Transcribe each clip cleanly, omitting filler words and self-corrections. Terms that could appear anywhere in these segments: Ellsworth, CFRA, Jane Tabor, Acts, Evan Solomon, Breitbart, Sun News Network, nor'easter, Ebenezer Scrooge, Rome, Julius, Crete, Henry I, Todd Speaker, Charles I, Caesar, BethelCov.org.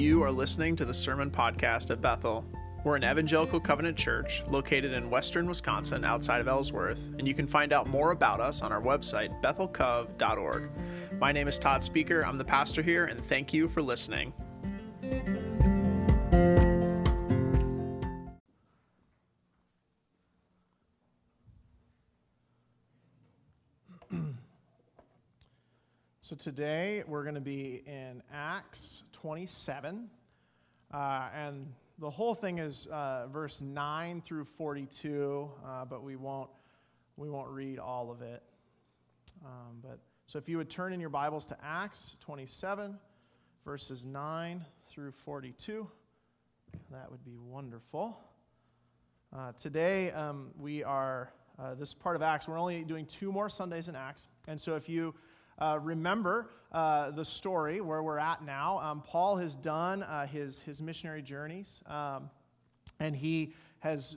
You are listening to the Sermon Podcast at Bethel. We're an evangelical covenant church located in western Wisconsin outside of Ellsworth, and you can find out more about us on our website, BethelCov.org. My name is Todd Speaker. I'm the pastor here, and thank you for listening. So today we're going to be in Acts 27, and the whole thing is verse 9 through 42, but we won't read all of it. So if you would turn in your Bibles to Acts 27, verses 9 through 42, that would be wonderful. Today we are this part of Acts. We're only doing two more Sundays in Acts, and so if you remember the story where we're at now. Paul has done his missionary journeys, and he has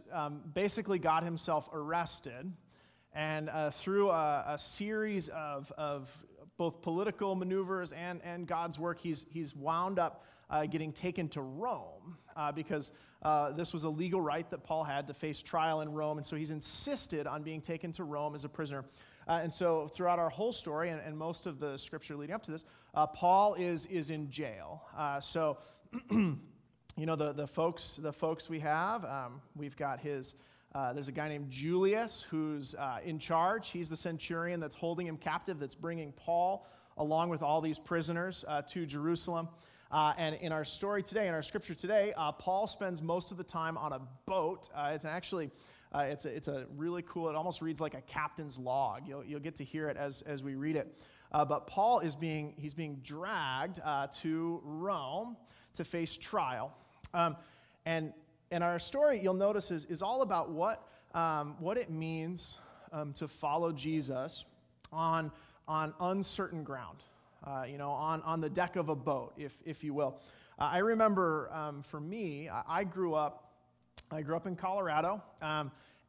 basically got himself arrested. And through a series of both political maneuvers and God's work, he's wound up getting taken to Rome because this was a legal right that Paul had to face trial in Rome. And so he's insisted on being taken to Rome as a prisoner. And so throughout our whole story and most of the scripture leading up to this, Paul is in jail. So, you know, the folks we have, we've got his, there's a guy named Julius who's in charge. He's the centurion that's holding him captive, that's bringing Paul along with all these prisoners to Jerusalem. And in our story today, in our scripture today, Paul spends most of the time on a boat. It's actually... It's a really cool, it almost reads like a captain's log. You'll get to hear it as we read it. But Paul is being dragged to Rome to face trial. And our story, you'll notice, is all about what it means to follow Jesus on uncertain ground, on the deck of a boat, if you will. I remember, for me, I grew up in Colorado,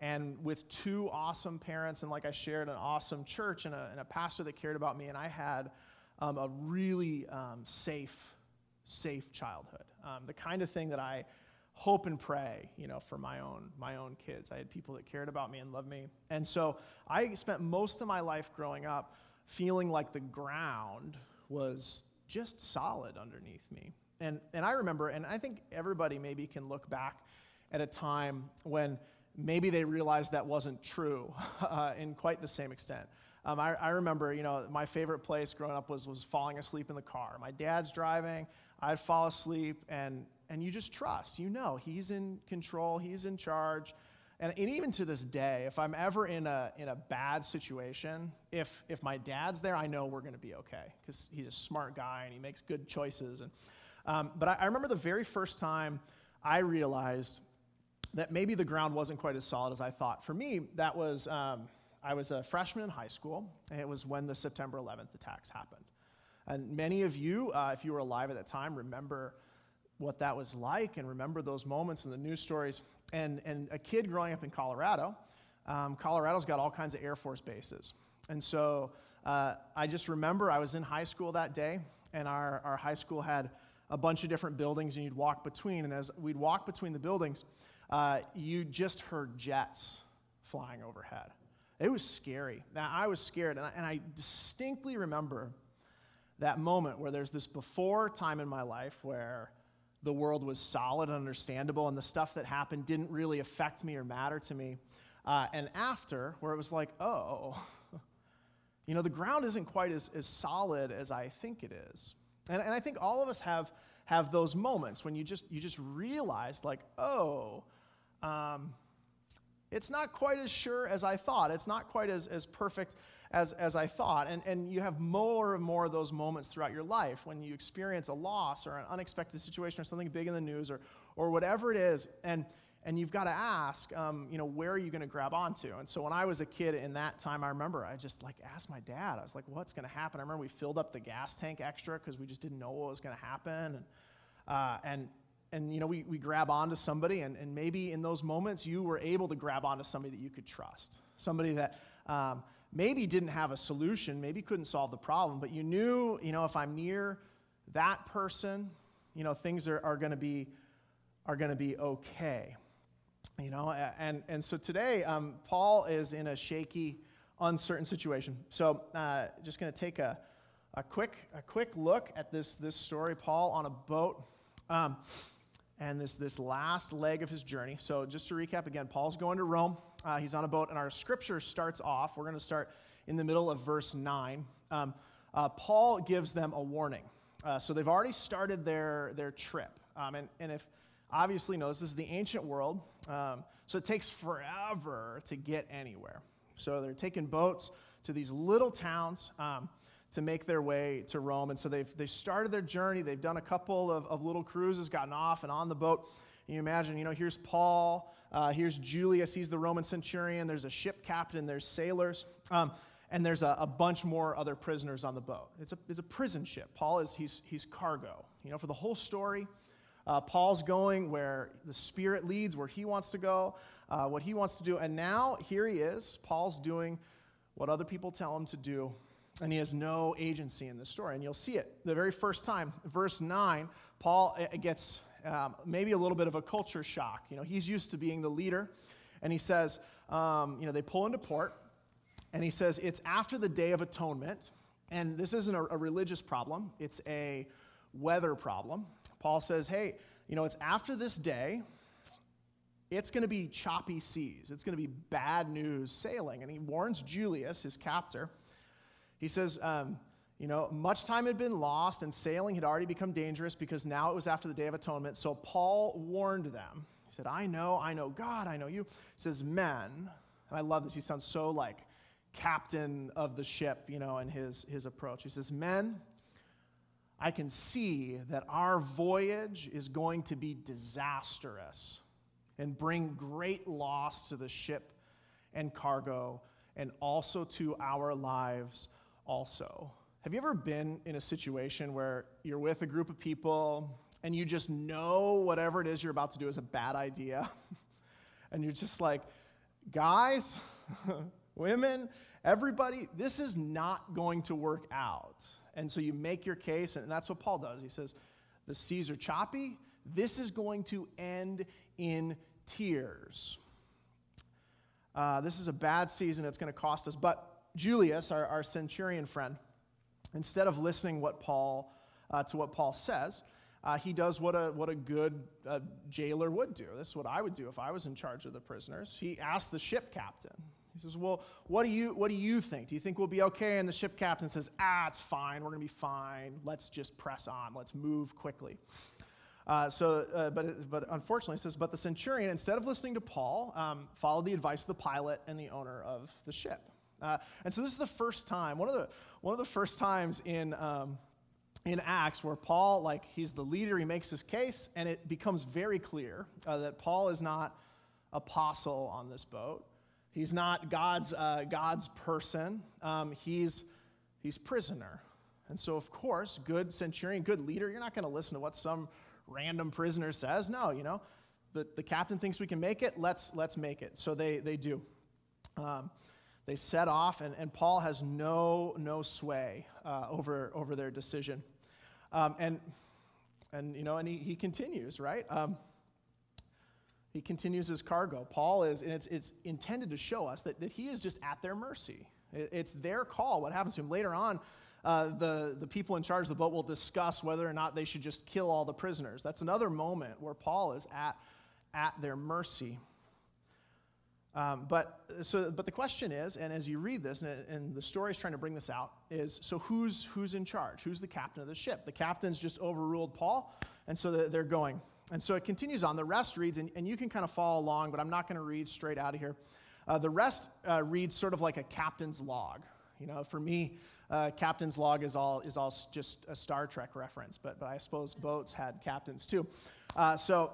and with two awesome parents, and like I shared, an awesome church and a pastor that cared about me, and I had a really safe childhood. The kind of thing that I hope and pray, for my own kids. I had people that cared about me and loved me, and so I spent most of my life growing up feeling like the ground was just solid underneath me. And I remember, and I think everybody maybe can look back at a time when maybe they realized that wasn't true in quite the same extent. I remember, my favorite place growing up was falling asleep in the car. My dad's driving, I'd fall asleep, and you just trust. He's in control, he's in charge. And even to this day, if I'm ever in a bad situation, if my dad's there, I know we're going to be okay because he's a smart guy and he makes good choices. But I remember the very first time I realized that maybe the ground wasn't quite as solid as I thought. For me, that was, I was a freshman in high school, and it was when the September 11th attacks happened. And many of you, if you were alive at that time, remember what that was like and remember those moments in the news stories. And a kid growing up in Colorado, Colorado's got all kinds of Air Force bases. And so I just remember I was in high school that day, and our high school had a bunch of different buildings, and you'd walk between. And as we'd walk between the buildings, you just heard jets flying overhead. It was scary. Now, I was scared, and I distinctly remember that moment where there's this before time in my life where the world was solid and understandable, and the stuff that happened didn't really affect me or matter to me. And after, where it was like, the ground isn't quite as solid as I think it is. And I think all of us have those moments when you just realize, like, it's not quite as sure as I thought. It's not quite as perfect as I thought. And you have more and more of those moments throughout your life when you experience a loss or an unexpected situation or something big in the news or whatever it is. And you've got to ask, where are you going to grab onto? And so when I was a kid in that time, I remember I just, asked my dad. I was like, what's going to happen? I remember we filled up the gas tank extra because we just didn't know what was going to happen. And we grab onto somebody, and maybe in those moments you were able to grab onto somebody that you could trust, somebody that maybe didn't have a solution, maybe couldn't solve the problem, but you knew, if I'm near that person, you know, things are going to be okay. You know, and so today Paul is in a shaky, uncertain situation. So just going to take a quick look at this story. Paul on a boat, and this last leg of his journey. So just to recap again, Paul's going to Rome. He's on a boat, and our scripture starts off. We're going to start in the middle of verse 9. Paul gives them a warning. So they've already started their trip, and if obviously knows this is the ancient world, so it takes forever to get anywhere. So they're taking boats to these little towns to make their way to Rome. And so they started their journey. They've done a couple of little cruises, gotten off and on the boat. And you imagine, you know, here's Paul, here's Julius, he's the Roman centurion, there's a ship captain, there's sailors, and there's a bunch more other prisoners on the boat. It's a prison ship. Paul is, he's cargo. You know, for the whole story, Paul's going where the Spirit leads, where he wants to go, what he wants to do. And now, here he is, Paul's doing what other people tell him to do, and he has no agency in this story. And you'll see it the very first time. Verse 9, Paul gets maybe a little bit of a culture shock. You know, he's used to being the leader, and he says, you know, they pull into port, and he says, it's after the Day of Atonement, and this isn't a religious problem, it's a weather problem. Paul says, hey, you know, it's after this day, it's going to be choppy seas. It's going to be bad news sailing. And he warns Julius, his captor. He says, you know, much time had been lost and sailing had already become dangerous because now it was after the Day of Atonement. So Paul warned them. He said, I know God, I know you. He says, men, and I love this. He sounds so like captain of the ship, you know, in his approach. He says, men, I can see that our voyage is going to be disastrous and bring great loss to the ship and cargo and also to our lives also. Have you ever been in a situation where you're with a group of people and you just know whatever it is you're about to do is a bad idea? And you're just like, guys, women, everybody, this is not going to work out. And so you make your case, and that's what Paul does. He says, the seas are choppy. This is going to end in tears. This is a bad season. It's going to cost us. But Julius, our centurion friend, instead of listening to what Paul says, he does what a good jailer would do. This is what I would do if I was in charge of the prisoners. He asked the ship captain. He says, well, what do you think? Do you think we'll be okay? And the ship captain says, it's fine. We're going to be fine. Let's just press on. Let's move quickly. But unfortunately, it says, but the centurion, instead of listening to Paul, followed the advice of the pilot and the owner of the ship. And so this is the first time, one of the first times in Acts where Paul, like, he's the leader, he makes his case, and it becomes very clear that Paul is not apostle on this boat. He's not God's person. He's prisoner. And so, of course, good centurion, good leader, you're not going to listen to what some random prisoner says. No, you know, the captain thinks we can make it. Let's make it. So they do. They set off, and Paul has no sway over their decision. And you know, and he continues, right? He continues his cargo. Paul is, and it's intended to show us that he is just at their mercy. It's their call, what happens to him. Later on, the people in charge of the boat will discuss whether or not they should just kill all the prisoners. That's another moment where Paul is at their mercy. But the question is, and as you read this, and the story's trying to bring this out, is so who's in charge? Who's the captain of the ship? The captain's just overruled Paul, and so they're going. And so it continues on. The rest reads, and you can kind of follow along, but I'm not going to read straight out of here. The rest reads sort of like a captain's log. You know, for me, captain's log is all just a Star Trek reference, but I suppose boats had captains too. So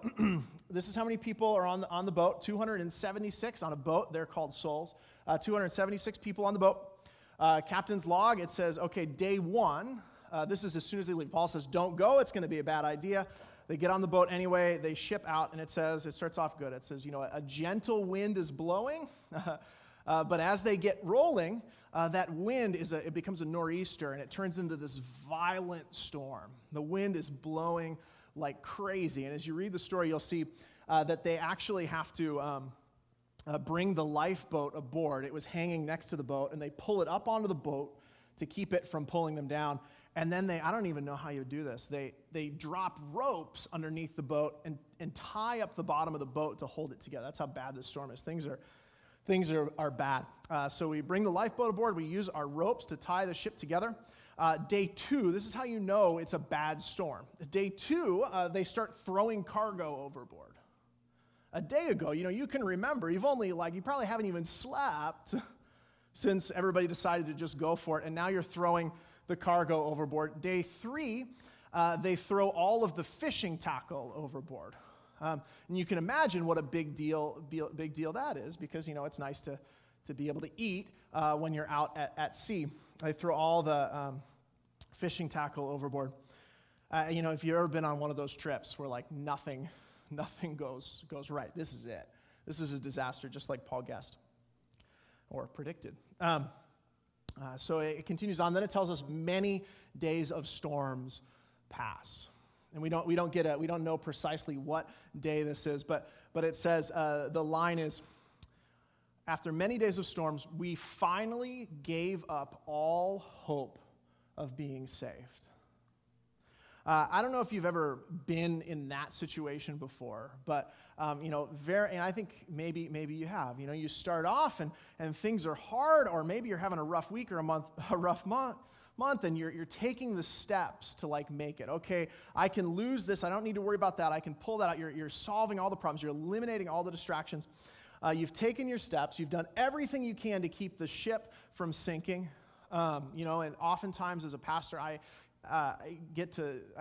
this is how many people are on the boat. 276 on a boat. They're called souls. 276 people on the boat. Captain's log, it says, okay, day one. This is as soon as they leave. Paul says, don't go. It's going to be a bad idea. They get on the boat anyway, they ship out, and it says, it starts off good. It says, you know, a gentle wind is blowing, but as they get rolling, that wind it becomes a nor'easter, and it turns into this violent storm. The wind is blowing like crazy. And as you read the story, you'll see that they actually have to bring the lifeboat aboard. It was hanging next to the boat, and they pull it up onto the boat to keep it from pulling them down. And then they, I don't even know how you do this, they drop ropes underneath the boat and tie up the bottom of the boat to hold it together. That's how bad the storm is. Things are bad. So we bring the lifeboat aboard. We use our ropes to tie the ship together. Day 2, this is how you know it's a bad storm. Day 2, they start throwing cargo overboard. A day ago, you know, you can remember, you probably haven't even slept since everybody decided to just go for it, and now you're throwing the cargo overboard. Day 3, they throw all of the fishing tackle overboard. And you can imagine what a big deal that is, because, you know, it's nice to be able to eat when you're out at sea. They throw all the fishing tackle overboard. You know, if you've ever been on one of those trips where, like, nothing goes right, this is it. This is a disaster, just like Paul guessed or predicted. So it continues on. Then it tells us many days of storms pass. And we don't know precisely what day this is, but it says the line is, after many days of storms, we finally gave up all hope of being saved. I don't know if you've ever been in that situation before, but you know, and I think maybe you have. You know, you start off and things are hard, or maybe you're having a rough week or a rough month, and you're taking the steps to, like, make it. Okay, I can lose this. I don't need to worry about that. I can pull that out. You're solving all the problems. You're eliminating all the distractions. You've taken your steps. You've done everything you can to keep the ship from sinking. You know, and oftentimes as a pastor, I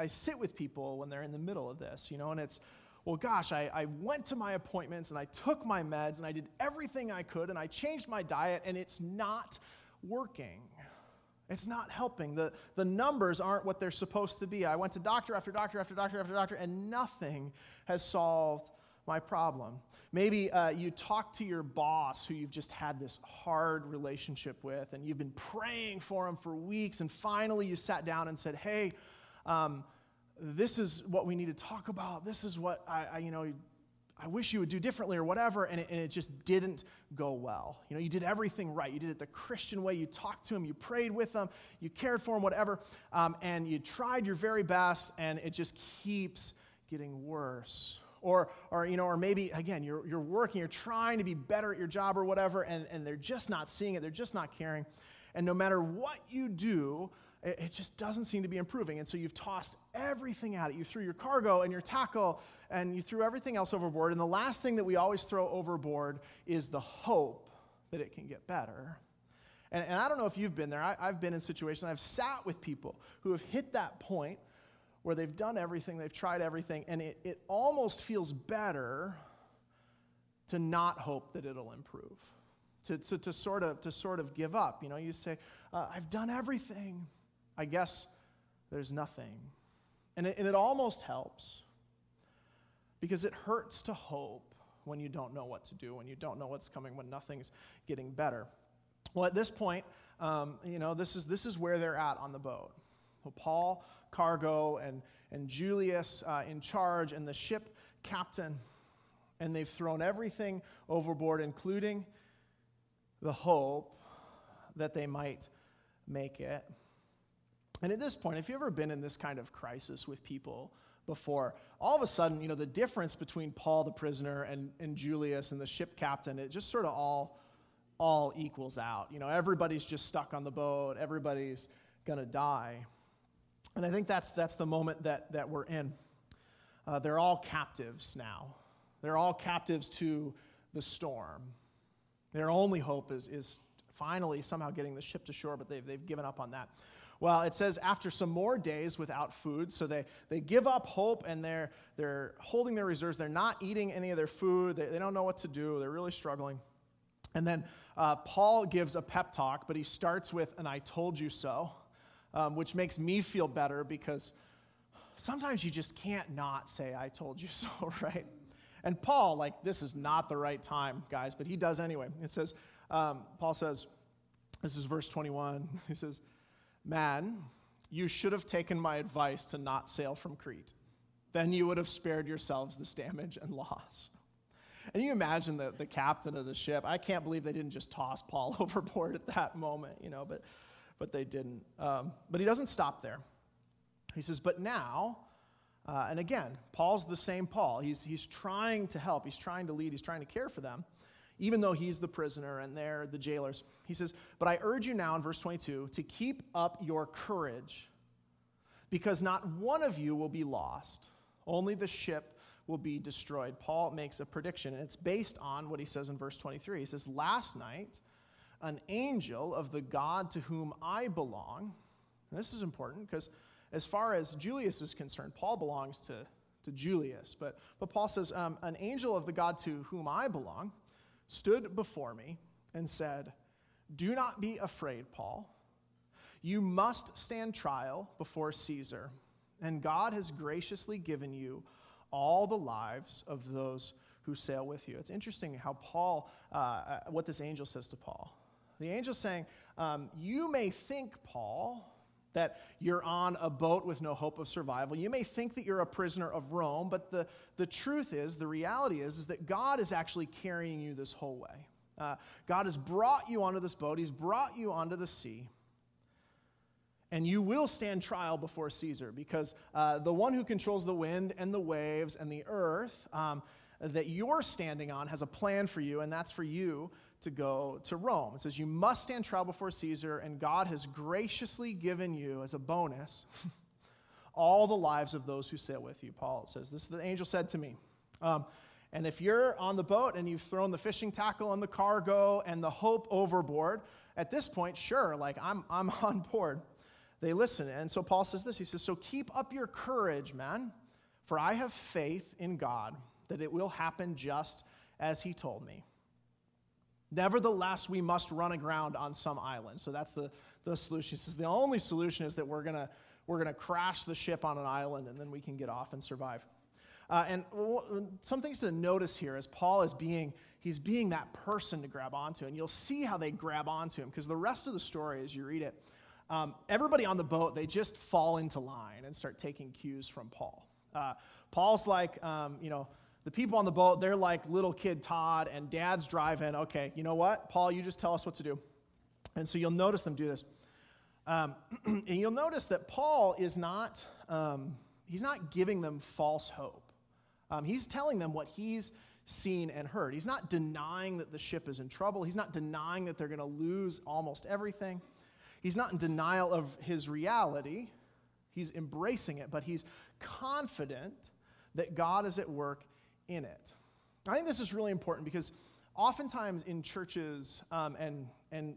sit with people when they're in the middle of this, you know, and it's, well, gosh, I went to my appointments and I took my meds and I did everything I could and I changed my diet and it's not working. It's not helping. The numbers aren't what they're supposed to be. I went to doctor after doctor after doctor after doctor and nothing has solved my problem. Maybe you talk to your boss who you've just had this hard relationship with, and you've been praying for him for weeks, and finally you sat down and said, hey, this is what we need to talk about. This is what I wish you would do differently or whatever, and it just didn't go well. You know, you did everything right. You did it the Christian way. You talked to him. You prayed with him. You cared for him, whatever, and you tried your very best, and it just keeps getting worse. Or you know, or maybe, again, you're working, you're trying to be better at your job or whatever, and they're just not seeing it, they're just not caring, and no matter what you do, it just doesn't seem to be improving, and so you've tossed everything at it. You threw your cargo and your tackle, and you threw everything else overboard, and the last thing that we always throw overboard is the hope that it can get better. And I don't know if you've been there. I've been in situations, I've sat with people who have hit that point where they've done everything, they've tried everything, and it almost feels better to not hope that it'll improve, to sort of give up. You know, you say, I've done everything. I guess there's nothing. And it almost helps, because it hurts to hope when you don't know what to do, when you don't know what's coming, when nothing's getting better. Well, at this point, you know, this is where they're at on the boat. Well, Paul, cargo, and Julius in charge, and the ship captain, and they've thrown everything overboard, including the hope that they might make it. And at this point, if you've ever been in this kind of crisis with people before, all of a sudden, you know, the difference between Paul the prisoner and Julius and the ship captain, it just sort of all equals out. You know, everybody's just stuck on the boat, everybody's gonna die. And I think that's the moment that we're in. They're all captives now. They're all captives to the storm. Their only hope is finally somehow getting the ship to shore, but they've given up on that. Well, it says after some more days without food, so they give up hope, and they're holding their reserves. They're not eating any of their food. They don't know what to do. They're really struggling. And then Paul gives a pep talk, but he starts with an "I told you so." Which makes me feel better, because sometimes you just can't not say, I told you so, right? And Paul, like, this is not the right time, guys, but he does anyway. It says, Paul says, this is verse 21, he says, man, you should have taken my advice to not sail from Crete. then you would have spared yourselves this damage and loss. And you imagine the captain of the ship. I can't believe they didn't just toss Paul overboard at that moment, you know, but they didn't. But he doesn't stop there. He says, but now, and again, Paul's the same Paul. He's trying to help. He's trying to lead. He's trying to care for them, even though he's the prisoner and they're the jailers. He says, but I urge you now, in verse 22, to keep up your courage, because not one of you will be lost. Only the ship will be destroyed. Paul makes a prediction, and it's based on what he says in verse 23. He says, last night, an angel of the God to whom I belong, and this is important because as far as Julius is concerned, Paul belongs to Julius, but Paul says, an angel of the God to whom I belong stood before me and said, do not be afraid, Paul. You must stand trial before Caesar, and God has graciously given you all the lives of those who sail with you. It's interesting how Paul, what this angel says to Paul. The angel's saying, you may think, Paul, that you're on a boat with no hope of survival. You may think that you're a prisoner of Rome, but the truth is, the reality is that God is actually carrying you this whole way. God has brought you onto this boat. He's brought you onto the sea. And you will stand trial before Caesar, because the one who controls the wind and the waves and the earth that you're standing on has a plan for you, and that's for you to go to Rome. It says you must stand trial before Caesar, and God has graciously given you, as a bonus, all the lives of those who sail with you. Paul says, this the angel said to me. And if you're on the boat and you've thrown the fishing tackle and the cargo and the hope overboard, at this point, sure, like I'm on board. They listen. And so Paul says this. He says, so keep up your courage, man, for I have faith in God that it will happen just as he told me. Nevertheless, we must run aground on some island. So that's the solution. He says the only solution is that we're gonna crash the ship on an island, and then we can get off and survive. And some things to notice here is Paul is being that person to grab onto, and you'll see how they grab onto him, because the rest of the story, as you read it, everybody on the boat, they just fall into line and start taking cues from Paul. Paul's like, the people on the boat, they're like little kid Todd, and Dad's driving. Okay, you know what? Paul, you just tell us what to do. And so you'll notice them do this. And you'll notice that Paul is not, he's not giving them false hope. He's telling them what he's seen and heard. He's not denying that the ship is in trouble. He's not denying that they're going to lose almost everything. He's not in denial of his reality. He's embracing it, but he's confident that God is at work in it. I think this is really important, because oftentimes in churches and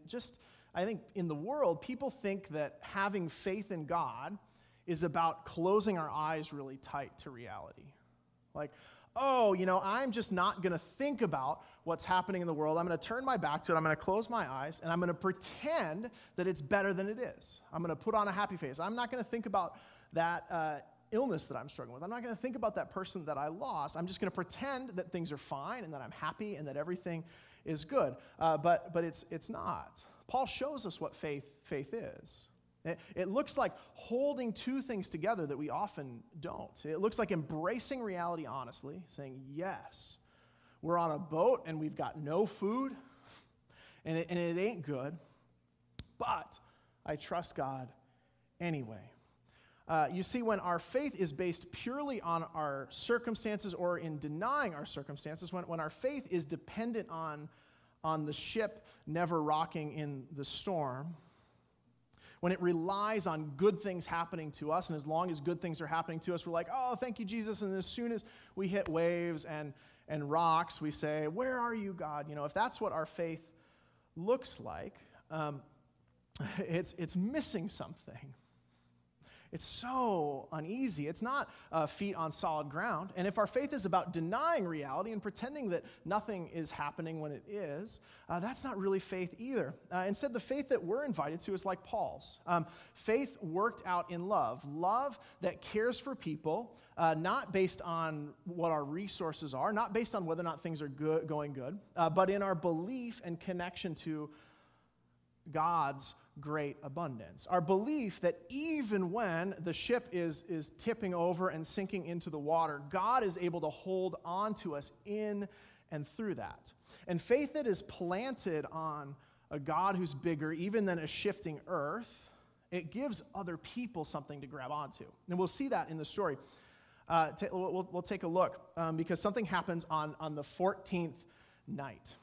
just, I think, in the world, people think that having faith in God is about closing our eyes really tight to reality. Like, oh, I'm just not going to think about what's happening in the world. I'm going to turn my back to it. I'm going to close my eyes, and I'm going to pretend that it's better than it is. I'm going to put on a happy face. I'm not going to think about that illness that I'm struggling with. I'm not going to think about that person that I lost. I'm just going to pretend that things are fine and that I'm happy and that everything is good. But it's not. Paul shows us what faith is. It looks like holding two things together that we often don't. It looks like embracing reality honestly, saying, yes, we're on a boat and we've got no food, and it ain't good, but I trust God anyway. You see, when our faith is based purely on our circumstances or in denying our circumstances, when our faith is dependent on the ship never rocking in the storm, when it relies on good things happening to us, and as long as good things are happening to us, we're like, oh, thank you, Jesus. And as soon as we hit waves and rocks, we say, where are you, God? If that's what our faith looks like, it's missing something. It's so uneasy. It's not feet on solid ground. And if our faith is about denying reality and pretending that nothing is happening when it is, that's not really faith either. Instead, the faith that we're invited to is like Paul's. Faith worked out in love. Love that cares for people, not based on what our resources are, not based on whether or not things are going good, but in our belief and connection to God's great abundance. Our belief that even when the ship is tipping over and sinking into the water, God is able to hold on to us in and through that. And faith that is planted on a God who's bigger even than a shifting earth, it gives other people something to grab onto. And we'll see that in the story. We'll take a look because something happens on the 14th night.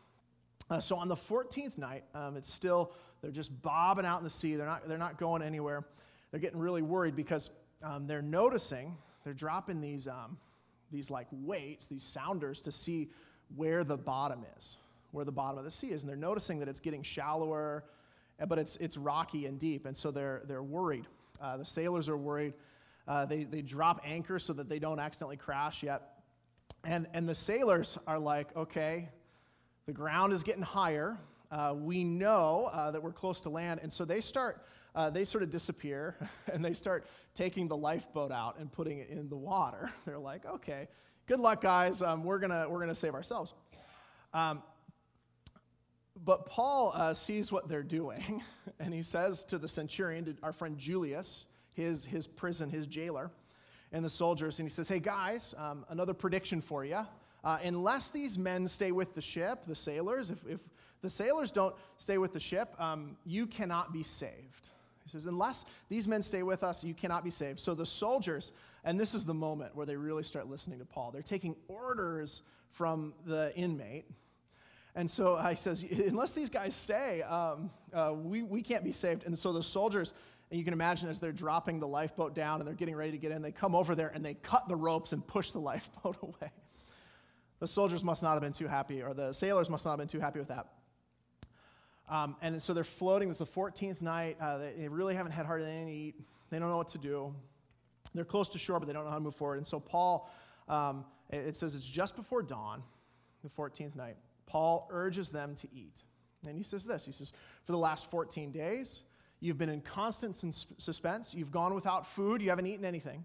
So on the 14th night, it's still, they're just bobbing out in the sea. They're not going anywhere. They're getting really worried because they're noticing, they're dropping these like weights, these sounders to see where the bottom is, where the bottom of the sea is. And they're noticing that it's getting shallower, but it's rocky and deep. And so they're worried. The sailors are worried. They drop anchor so that they don't accidentally crash yet. And the sailors are like, okay, the ground is getting higher. We know that we're close to land. And so they start, they sort of disappear, and they start taking the lifeboat out and putting it in the water. They're like, okay, good luck, guys. We're gonna save ourselves. But Paul sees what they're doing, and he says to the centurion, to our friend Julius, his prison, his jailer, and the soldiers, and he says, hey, guys, another prediction for you. Unless these men stay with the ship, the sailors, if the sailors don't stay with the ship, you cannot be saved. He says, unless these men stay with us, you cannot be saved. So the soldiers, and this is the moment where they really start listening to Paul. They're taking orders from the inmate. And so he says, unless these guys stay, we can't be saved. And so the soldiers, and you can imagine as they're dropping the lifeboat down and they're getting ready to get in, they come over there and they cut the ropes and push the lifeboat away. The soldiers must not have been too happy, or the sailors must not have been too happy with that. And so they're floating. It's the 14th night. They really haven't had hardly anything to eat. They don't know what to do. They're close to shore, but they don't know how to move forward. And so Paul, it says it's just before dawn, the 14th night. Paul urges them to eat. And he says this. He says, for the last 14 days, you've been in constant suspense. You've gone without food. You haven't eaten anything.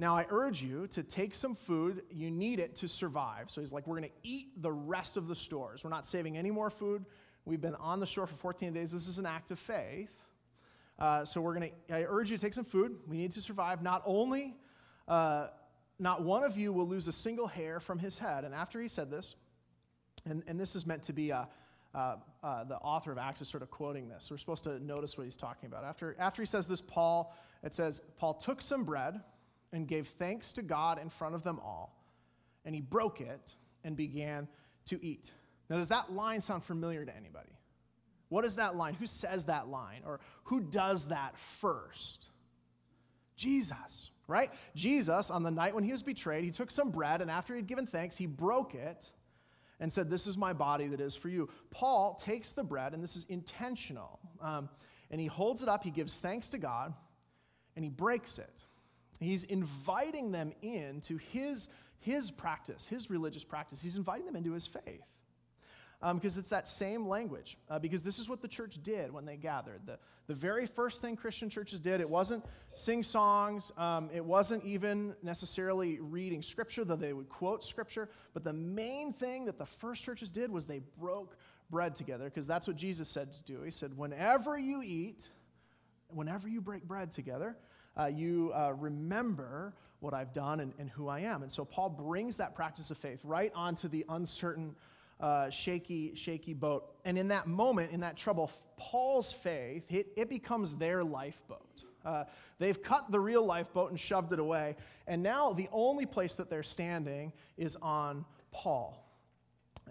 Now I urge you to take some food. You need it to survive. So he's like, we're going to eat the rest of the stores. We're not saving any more food. We've been on the shore for 14 days. This is an act of faith. So I urge you to take some food. We need to survive. Not one of you will lose a single hair from his head. And after he said this, and this is meant to be the author of Acts is sort of quoting this. So we're supposed to notice what he's talking about. After he says this, Paul took some bread and gave thanks to God in front of them all, and he broke it and began to eat. Now, does that line sound familiar to anybody? What is that line? Who says that line? Or who does that first? Jesus, right? Jesus, on the night when he was betrayed, he took some bread, and after he'd given thanks, he broke it and said, this is my body that is for you. Paul takes the bread, and this is intentional, and he holds it up, he gives thanks to God, and he breaks it. He's inviting them into his practice, his religious practice. He's inviting them into his faith because it's that same language, because this is what the church did when they gathered. The very first thing Christian churches did, it wasn't sing songs. It wasn't even necessarily reading Scripture, though they would quote Scripture. But the main thing that the first churches did was they broke bread together because that's what Jesus said to do. He said, whenever you eat, whenever you break bread together, you remember what I've done and who I am. And so Paul brings that practice of faith right onto the uncertain, shaky boat. And in that moment, in that trouble, Paul's faith, it becomes their lifeboat. They've cut the real lifeboat and shoved it away. And now the only place that they're standing is on Paul.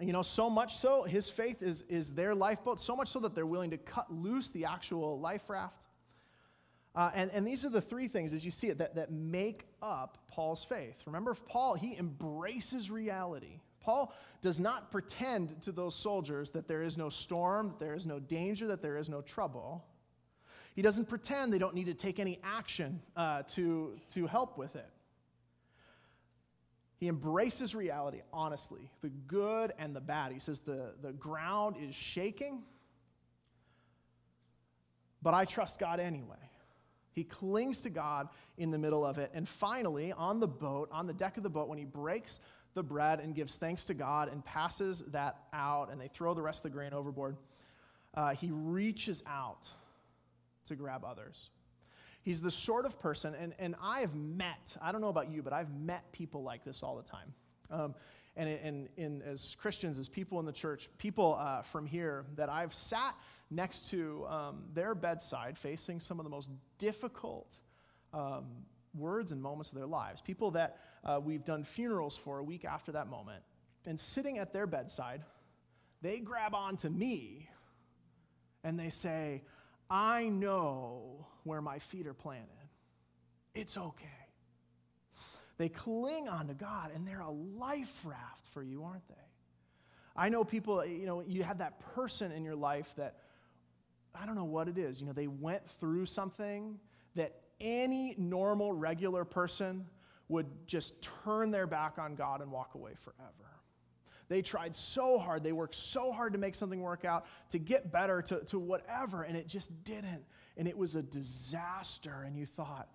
You know, so much so, his faith is their lifeboat, so much so that they're willing to cut loose the actual life raft. And these are the three things, as you see it, that make up Paul's faith. Remember, Paul, he embraces reality. Paul does not pretend to those soldiers that there is no storm, that there is no danger, that there is no trouble. He doesn't pretend they don't need to take any action to help with it. He embraces reality, honestly, the good and the bad. He says the ground is shaking, but I trust God anyway. He clings to God in the middle of it. And finally, on the boat, on the deck of the boat, when he breaks the bread and gives thanks to God and passes that out, and they throw the rest of the grain overboard, He reaches out to grab others. He's the sort of person, and I've met, I don't know about you, but I've met people like this all the time. And as Christians, as people in the church, people from here that I've sat next to their bedside facing some of the most difficult words and moments of their lives. People that we've done funerals for a week after that moment. And sitting at their bedside, they grab onto me and they say, I know where my feet are planted. It's okay. They cling on to God, and they're a life raft for you, aren't they? I know people, you know, you had that person in your life that, I don't know what it is, you know, they went through something that any normal, regular person would just turn their back on God and walk away forever. They tried so hard, they worked so hard to make something work out, to get better, to whatever, and it just didn't. And it was a disaster, and you thought,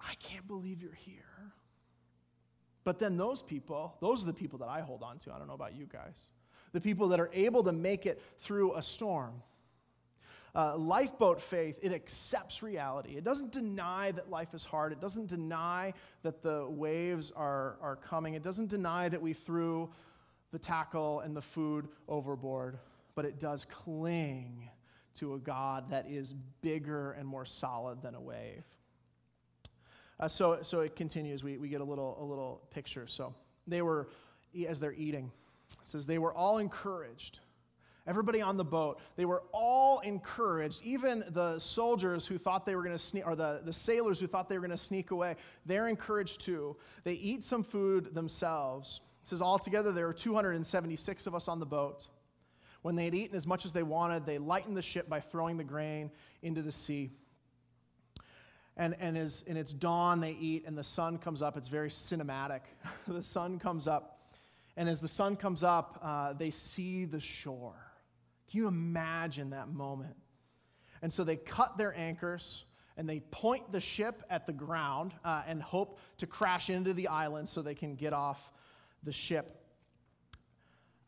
I can't believe you're here. But then those people, those are the people that I hold on to. I don't know about you guys. The people that are able to make it through a storm. Lifeboat faith, it accepts reality. It doesn't deny that life is hard. It doesn't deny that the waves are coming. It doesn't deny that we threw the tackle and the food overboard. But it does cling to a God that is bigger and more solid than a wave. So it continues. We get a little picture. So they were, as they're eating, it says they were all encouraged. Everybody on the boat, they were all encouraged. Even the soldiers who thought they were going to sneak, or the sailors who thought they were going to sneak away, they're encouraged too. They eat some food themselves. It says altogether there were 276 of us on the boat. When they had eaten as much as they wanted, they lightened the ship by throwing the grain into the sea. And it's dawn, they eat, and the sun comes up. It's very cinematic. The sun comes up. And as the sun comes up, they see the shore. Can you imagine that moment? And so they cut their anchors, and they point the ship at the ground and hope to crash into the island so they can get off the ship.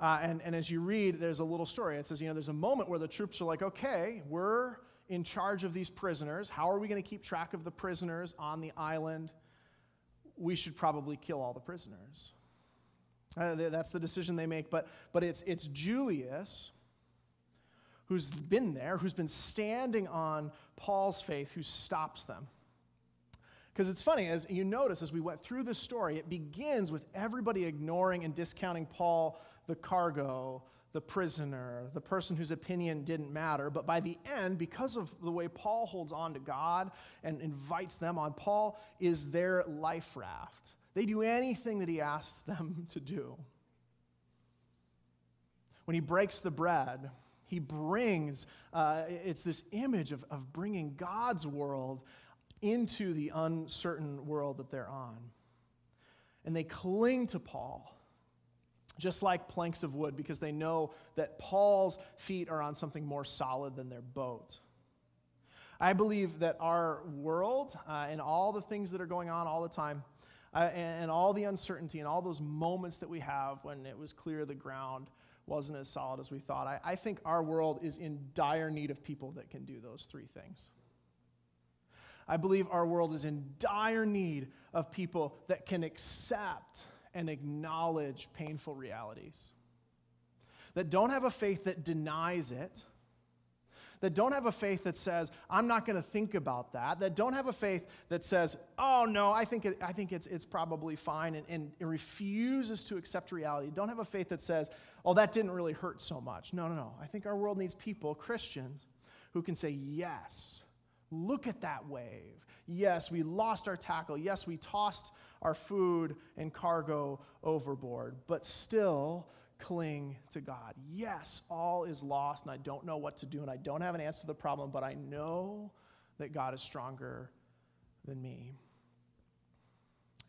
And as you read, there's a little story. It says, you know, there's a moment where the troops are like, okay, we're in charge of these prisoners. How are we going to keep track of the prisoners on the island? We should probably kill all the prisoners. That's the decision they make. But it's Julius who's been there, who's been standing on Paul's faith, who stops them. Because it's funny, as you notice, as we went through this story, it begins with everybody ignoring and discounting Paul, the cargo, the prisoner, the person whose opinion didn't matter. But by the end, because of the way Paul holds on to God and invites them on, Paul is their life raft. They do anything that he asks them to do. When he breaks the bread, he brings, it's this image of bringing God's world into the uncertain world that they're on. And they cling to Paul, just like planks of wood, because they know that Paul's feet are on something more solid than their boat. I believe that our world and all the things that are going on all the time and all the uncertainty and all those moments that we have when it was clear the ground wasn't as solid as we thought, I think our world is in dire need of people that can do those three things. I believe our world is in dire need of people that can accept and acknowledge painful realities, that don't have a faith that denies it, that don't have a faith that says, I'm not going to think about that, that don't have a faith that says, oh, no, I think it's probably fine, and it refuses to accept reality, don't have a faith that says, oh, that didn't really hurt so much. No. I think our world needs people, Christians, who can say, yes, look at that wave. Yes, we lost our tackle. Yes, we tossed our food and cargo overboard, but still cling to God. Yes, all is lost, and I don't know what to do, and I don't have an answer to the problem, but I know that God is stronger than me.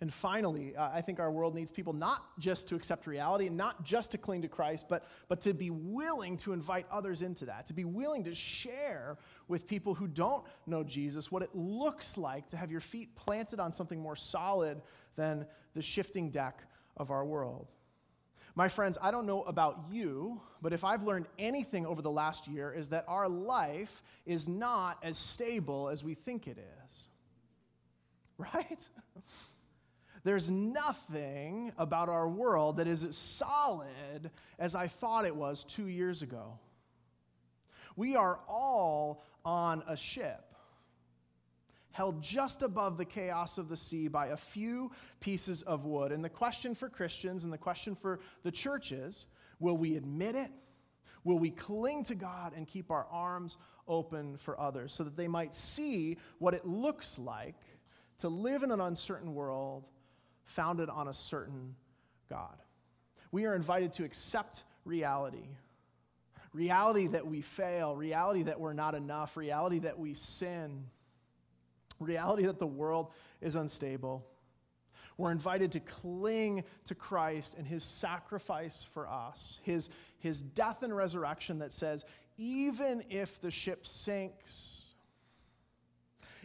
And finally, I think our world needs people not just to accept reality and not just to cling to Christ, but to be willing to invite others into that, to be willing to share with people who don't know Jesus what it looks like to have your feet planted on something more solid than the shifting deck of our world. My friends, I don't know about you, but if I've learned anything over the last year is that our life is not as stable as we think it is. Right? There's nothing about our world that is as solid as I thought it was 2 years ago. We are all on a ship, held just above the chaos of the sea by a few pieces of wood. And the question for Christians and the question for the church is, will we admit it? Will we cling to God and keep our arms open for others so that they might see what it looks like to live in an uncertain world founded on a certain God? We are invited to accept reality. Reality that we fail, reality that we're not enough, reality that we sin, reality that the world is unstable. We're invited to cling to Christ and his sacrifice for us, his death and resurrection that says, even if the ship sinks,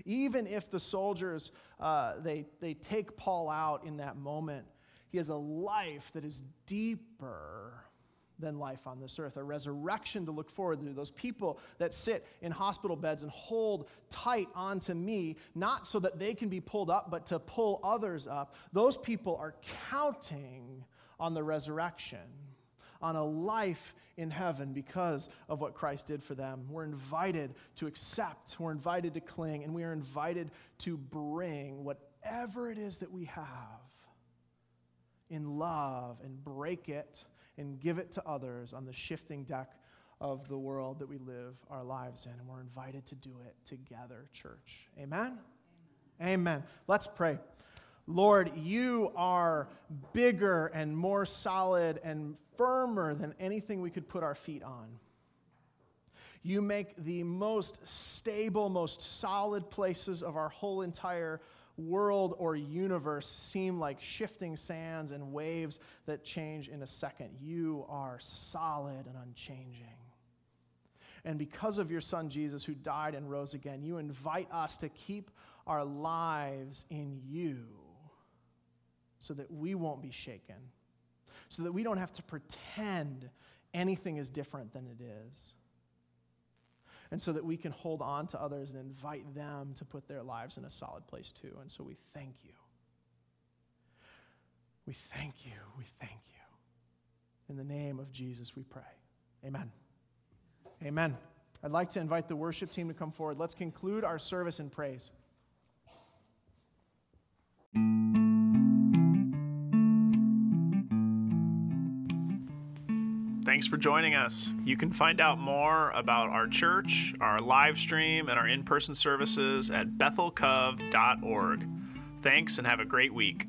even if the soldiers, they take Paul out in that moment, he has a life that is deeper than life on this earth, a resurrection to look forward to. Those people that sit in hospital beds and hold tight onto me, not so that they can be pulled up, but to pull others up, those people are counting on the resurrection, on a life in heaven because of what Christ did for them. We're invited to accept, we're invited to cling, and we are invited to bring whatever it is that we have in love and break it and give it to others on the shifting deck of the world that we live our lives in. And we're invited to do it together, church. Amen? Amen. Amen. Let's pray. Lord, you are bigger and more solid and firmer than anything we could put our feet on. You make the most stable, most solid places of our whole entire world or universe seem like shifting sands and waves that change in a second. You are solid and unchanging. And because of your son, Jesus, who died and rose again, you invite us to keep our lives in you so that we won't be shaken, so that we don't have to pretend anything is different than it is, and so that we can hold on to others and invite them to put their lives in a solid place too. And so we thank you. We thank you. We thank you. In the name of Jesus, we pray. Amen. Amen. I'd like to invite the worship team to come forward. Let's conclude our service in praise. Thanks for joining us. You can find out more about our church, our live stream, and our in-person services at BethelCov.org. Thanks, and have a great week.